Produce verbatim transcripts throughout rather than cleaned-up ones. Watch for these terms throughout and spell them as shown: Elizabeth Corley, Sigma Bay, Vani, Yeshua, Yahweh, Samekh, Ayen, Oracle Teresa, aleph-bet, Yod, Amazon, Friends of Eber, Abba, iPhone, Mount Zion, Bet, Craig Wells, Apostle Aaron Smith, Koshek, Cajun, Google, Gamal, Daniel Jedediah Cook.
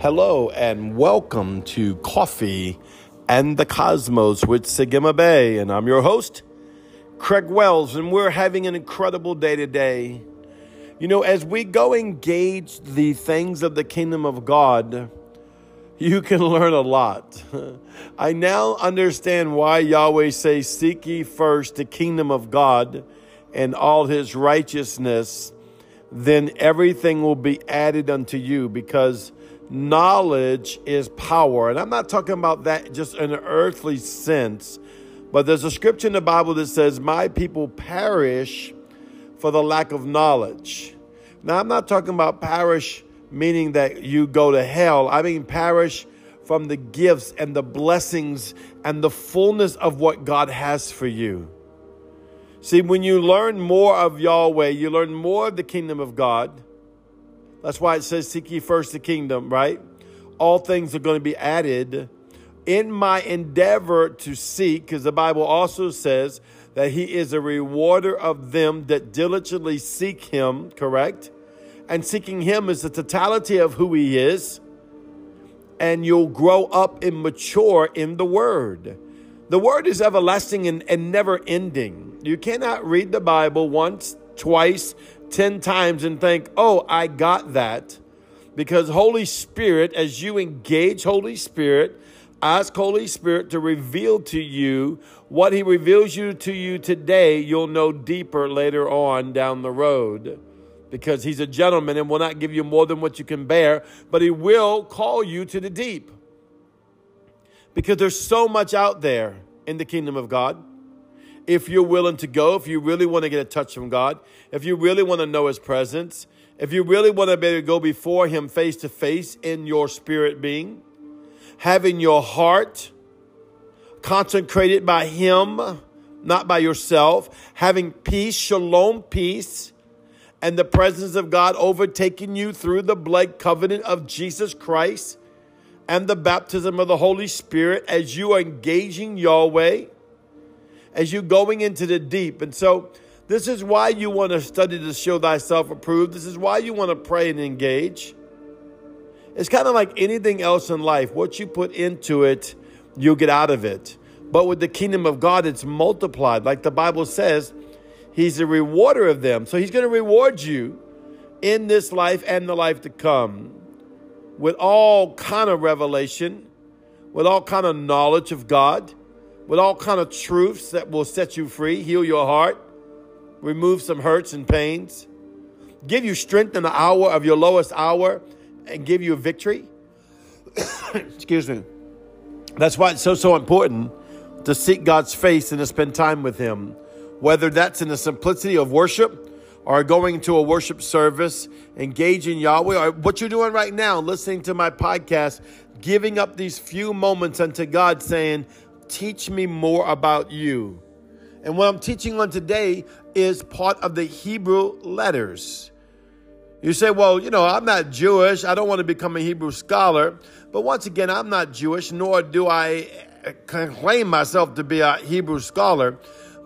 Hello and welcome to Coffee and the Cosmos with Sigma Bay, and I'm your host, Craig Wells, and we're having an incredible day today. You know, as we go engage the things of the kingdom of God, you can learn a lot. I now understand why Yahweh says, "Seek ye first the kingdom of God and all his righteousness, then everything will be added unto you," because knowledge is power. And I'm not talking about that just in an earthly sense, but there's a scripture in the Bible that says, "My people perish for the lack of knowledge." Now, I'm not talking about perish meaning that you go to hell. I mean perish from the gifts and the blessings and the fullness of what God has for you. See, when you learn more of Yahweh, you learn more of the kingdom of God. That's why it says, "Seek ye first the kingdom," right? All things are going to be added. In my endeavor to seek, because the Bible also says that he is a rewarder of them that diligently seek him, correct? And seeking him is the totality of who he is. And you'll grow up and mature in the word. The word is everlasting and, and never ending. You cannot read the Bible once, twice, ten times and think, "Oh, I got that." Because Holy Spirit, as you engage Holy Spirit, ask Holy Spirit to reveal to you what he reveals you to you today, you'll know deeper later on down the road. Because he's a gentleman and will not give you more than what you can bear, but he will call you to the deep. Because there's so much out there in the kingdom of God. If you're willing to go, if you really want to get a touch from God, if you really want to know his presence, if you really want to be able to go before him face to face in your spirit being, having your heart consecrated by him, not by yourself, having peace, shalom, peace, and the presence of God overtaking you through the blood covenant of Jesus Christ and the baptism of the Holy Spirit as you are engaging Yahweh, as you're going into the deep. And so this is why you want to study to show thyself approved. This is why you want to pray and engage. It's kind of like anything else in life. What you put into it, you'll get out of it. But with the kingdom of God, it's multiplied. Like the Bible says, he's a rewarder of them. So he's going to reward you in this life and the life to come with all kind of revelation, with all kind of knowledge of God, with all kind of truths that will set you free, heal your heart, remove some hurts and pains, give you strength in the hour of your lowest hour, and give you victory. Excuse me. That's why it's so, so important to seek God's face and to spend time with him, whether that's in the simplicity of worship or going to a worship service, engaging Yahweh, or what you're doing right now, listening to my podcast, giving up these few moments unto God saying, "Teach me more about you." And what I'm teaching on today is part of the Hebrew letters. You say, "Well, you know, I'm not Jewish. I don't want to become a Hebrew scholar." But once again, I'm not Jewish, nor do I claim myself to be a Hebrew scholar.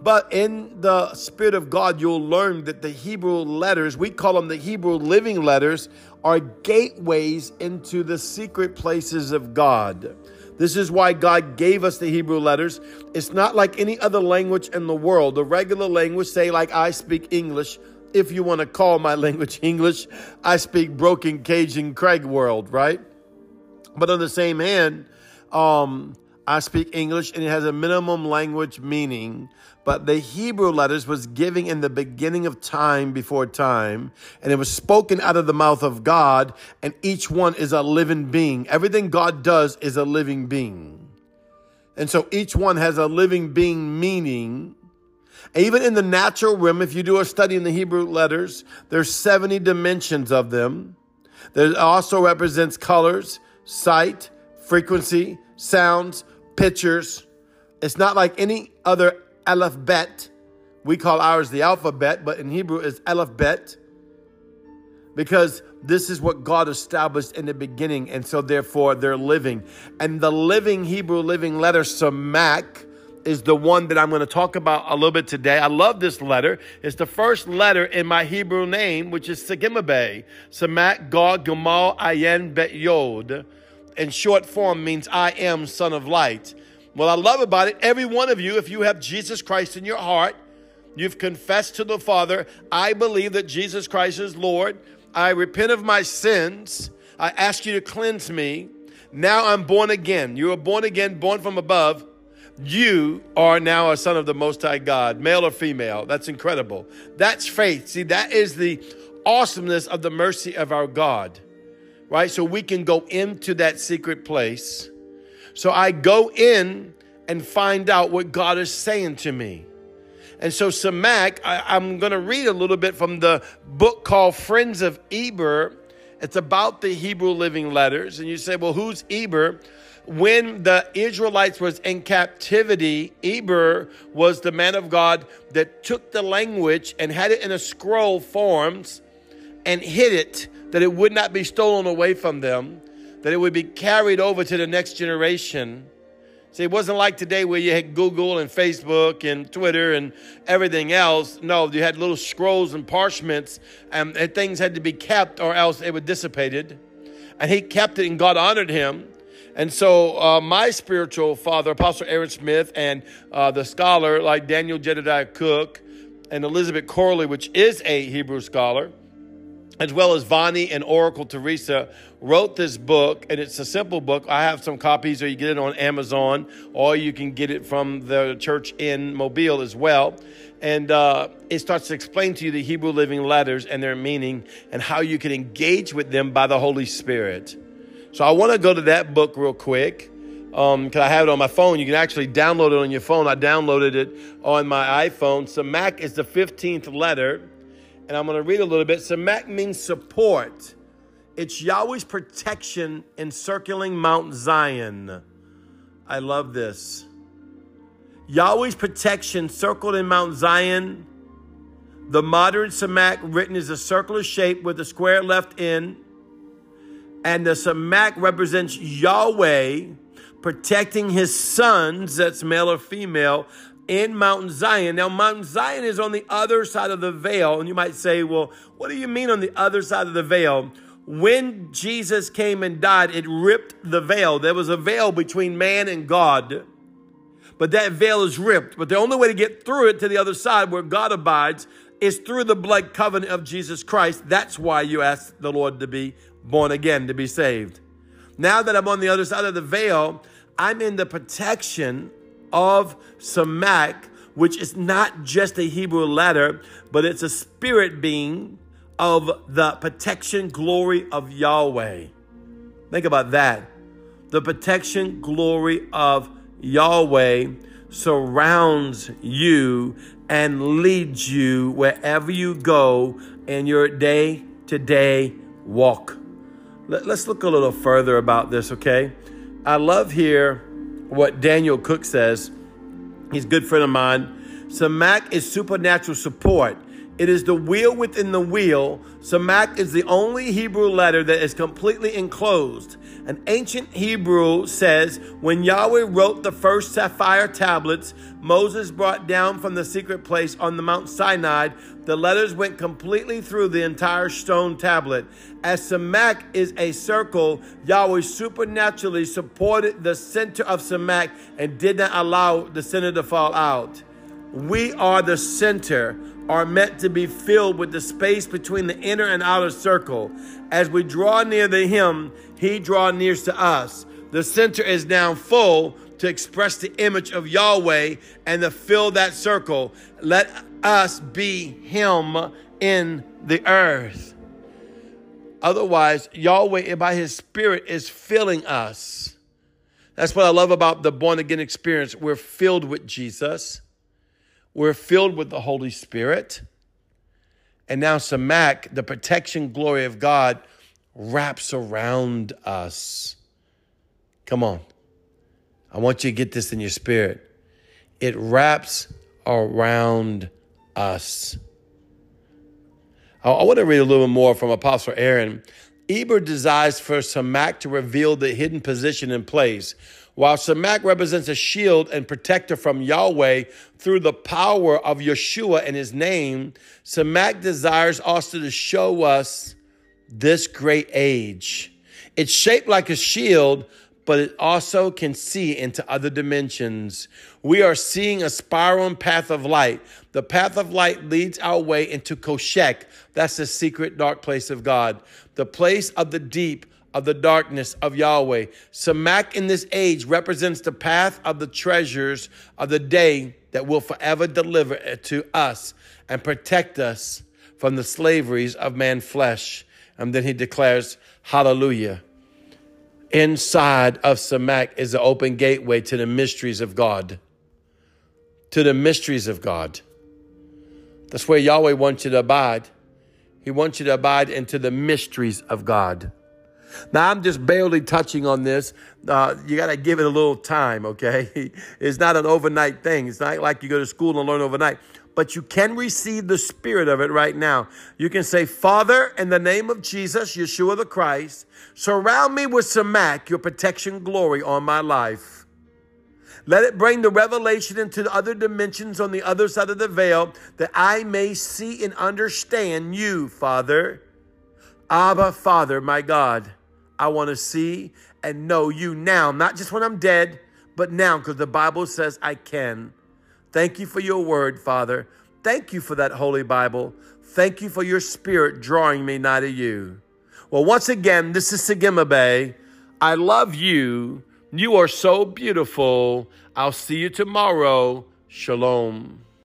But in the Spirit of God, you'll learn that the Hebrew letters, we call them the Hebrew living letters, are gateways into the secret places of God. This is why God gave us the Hebrew letters. It's not like any other language in the world. The regular language, say like I speak English, if you want to call my language English, I speak broken Cajun Craig world, right? But on the same hand, um, I speak English and it has a minimum language meaning. But the Hebrew letters was given in the beginning of time before time, and it was spoken out of the mouth of God, and each one is a living being. Everything God does is a living being. And so each one has a living being meaning. Even in the natural realm, if you do a study in the Hebrew letters, there's seventy dimensions of them. There also represents colors, sight, frequency, sounds, pictures. It's not like any other aleph-bet. We call ours the alphabet, but in Hebrew it's aleph-bet, because this is what God established in the beginning, and so therefore they're living. And the living Hebrew living letter Samekh is the one that I'm going to talk about a little bit today. I love this letter. It's the first letter in my Hebrew name, which is Sigma Bay. Samekh, Gad, Gamal, Ayen, Bet, Yod. In short form means I am son of light. What I love about it, every one of you, if you have Jesus Christ in your heart, you've confessed to the Father, I believe that Jesus Christ is Lord. I repent of my sins. I ask you to cleanse me. Now I'm born again. You are born again, born from above. You are now a son of the Most High God, male or female. That's incredible. That's faith. See, that is the awesomeness of the mercy of our God, right? So we can go into that secret place. So I go in and find out what God is saying to me. And so Samekh, I, I'm going to read a little bit from the book called Friends of Eber. It's about the Hebrew living letters. And you say, well, who's Eber? When the Israelites was in captivity, Eber was the man of God that took the language and had it in a scroll forms and hid it, that it would not be stolen away from them, that it would be carried over to the next generation. See, it wasn't like today where you had Google and Facebook and Twitter and everything else. No, you had little scrolls and parchments, and, and things had to be kept or else it would dissipated. And he kept it, and God honored him. And so uh, my spiritual father, Apostle Aaron Smith, and uh, the scholar like Daniel Jedediah Cook and Elizabeth Corley, which is a Hebrew scholar, as well as Vani and Oracle Teresa, wrote this book, and it's a simple book. I have some copies, or you get it on Amazon, or you can get it from the church in Mobile as well. And uh, it starts to explain to you the Hebrew living letters and their meaning and how you can engage with them by the Holy Spirit. So I want to go to that book real quick because um, I have it on my phone. You can actually download it on your phone. I downloaded it on my iPhone. Samekh is the fifteenth letter. And I'm going to read a little bit. Samekh means support. It's Yahweh's protection encircling Mount Zion. I love this. Yahweh's protection circled in Mount Zion. The modern Samekh written is a circular shape with a square left end. And the Samekh represents Yahweh protecting his sons, that's male or female, in Mount Zion. Now, Mount Zion is on the other side of the veil. And you might say, well, what do you mean on the other side of the veil? When Jesus came and died, it ripped the veil. There was a veil between man and God. But that veil is ripped. But the only way to get through it to the other side where God abides is through the blood covenant of Jesus Christ. That's why you ask the Lord to be born again, to be saved. Now that I'm on the other side of the veil, I'm in the protection of Samekh, which is not just a Hebrew letter, but it's a spirit being of the protection glory of Yahweh. Think about that. The protection glory of Yahweh surrounds you and leads you wherever you go in your day-to-day walk. Let's look a little further about this, okay? I love here what Daniel Cook says. He's a good friend of mine. Samekh is supernatural support. It is the wheel within the wheel. Samekh is the only Hebrew letter that is completely enclosed. An ancient Hebrew says, when Yahweh wrote the first sapphire tablets Moses brought down from the secret place on the Mount Sinai, the letters went completely through the entire stone tablet. As Samekh is a circle, Yahweh supernaturally supported the center of Samekh and did not allow the center to fall out. We are the center, are meant to be filled with the space between the inner and outer circle. As we draw near to him, he draw near to us. The center is now full to express the image of Yahweh and to fill that circle. Let us be him in the earth. Otherwise, Yahweh by his spirit is filling us. That's what I love about the born again experience. We're filled with Jesus. We're filled with the Holy Spirit. And now Samekh, the protection glory of God, wraps around us. Come on. I want you to get this in your spirit. It wraps around us. I, I want to read a little more from Apostle Aaron. Eber desires for Samekh to reveal the hidden position and place. While Samekh represents a shield and protector from Yahweh through the power of Yeshua and his name, Samekh desires also to show us this great age. It's shaped like a shield, but it also can see into other dimensions. We are seeing a spiraling path of light. The path of light leads our way into Koshek. That's the secret dark place of God, the place of the deep, of the darkness of Yahweh. Samekh in this age represents the path of the treasures of the day that will forever deliver it to us and protect us from the slaveries of man flesh. And then he declares, hallelujah. Inside of Samekh is the open gateway to the mysteries of God. To the mysteries of God. That's where Yahweh wants you to abide. He wants you to abide into the mysteries of God. Now, I'm just barely touching on this. Uh, you got to give it a little time, okay? It's not an overnight thing. It's not like you go to school and learn overnight. But you can receive the spirit of it right now. You can say, Father, in the name of Jesus, Yeshua the Christ, surround me with Samekh, your protection glory on my life. Let it bring the revelation into the other dimensions on the other side of the veil that I may see and understand you, Father. Abba, Father, my God, I want to see and know you now, not just when I'm dead, but now, because the Bible says I can. Thank you for your word, Father. Thank you for that Holy Bible. Thank you for your spirit drawing me nigh to you. Well, once again, this is Sigma Bay. I love you. You are so beautiful. I'll see you tomorrow. Shalom.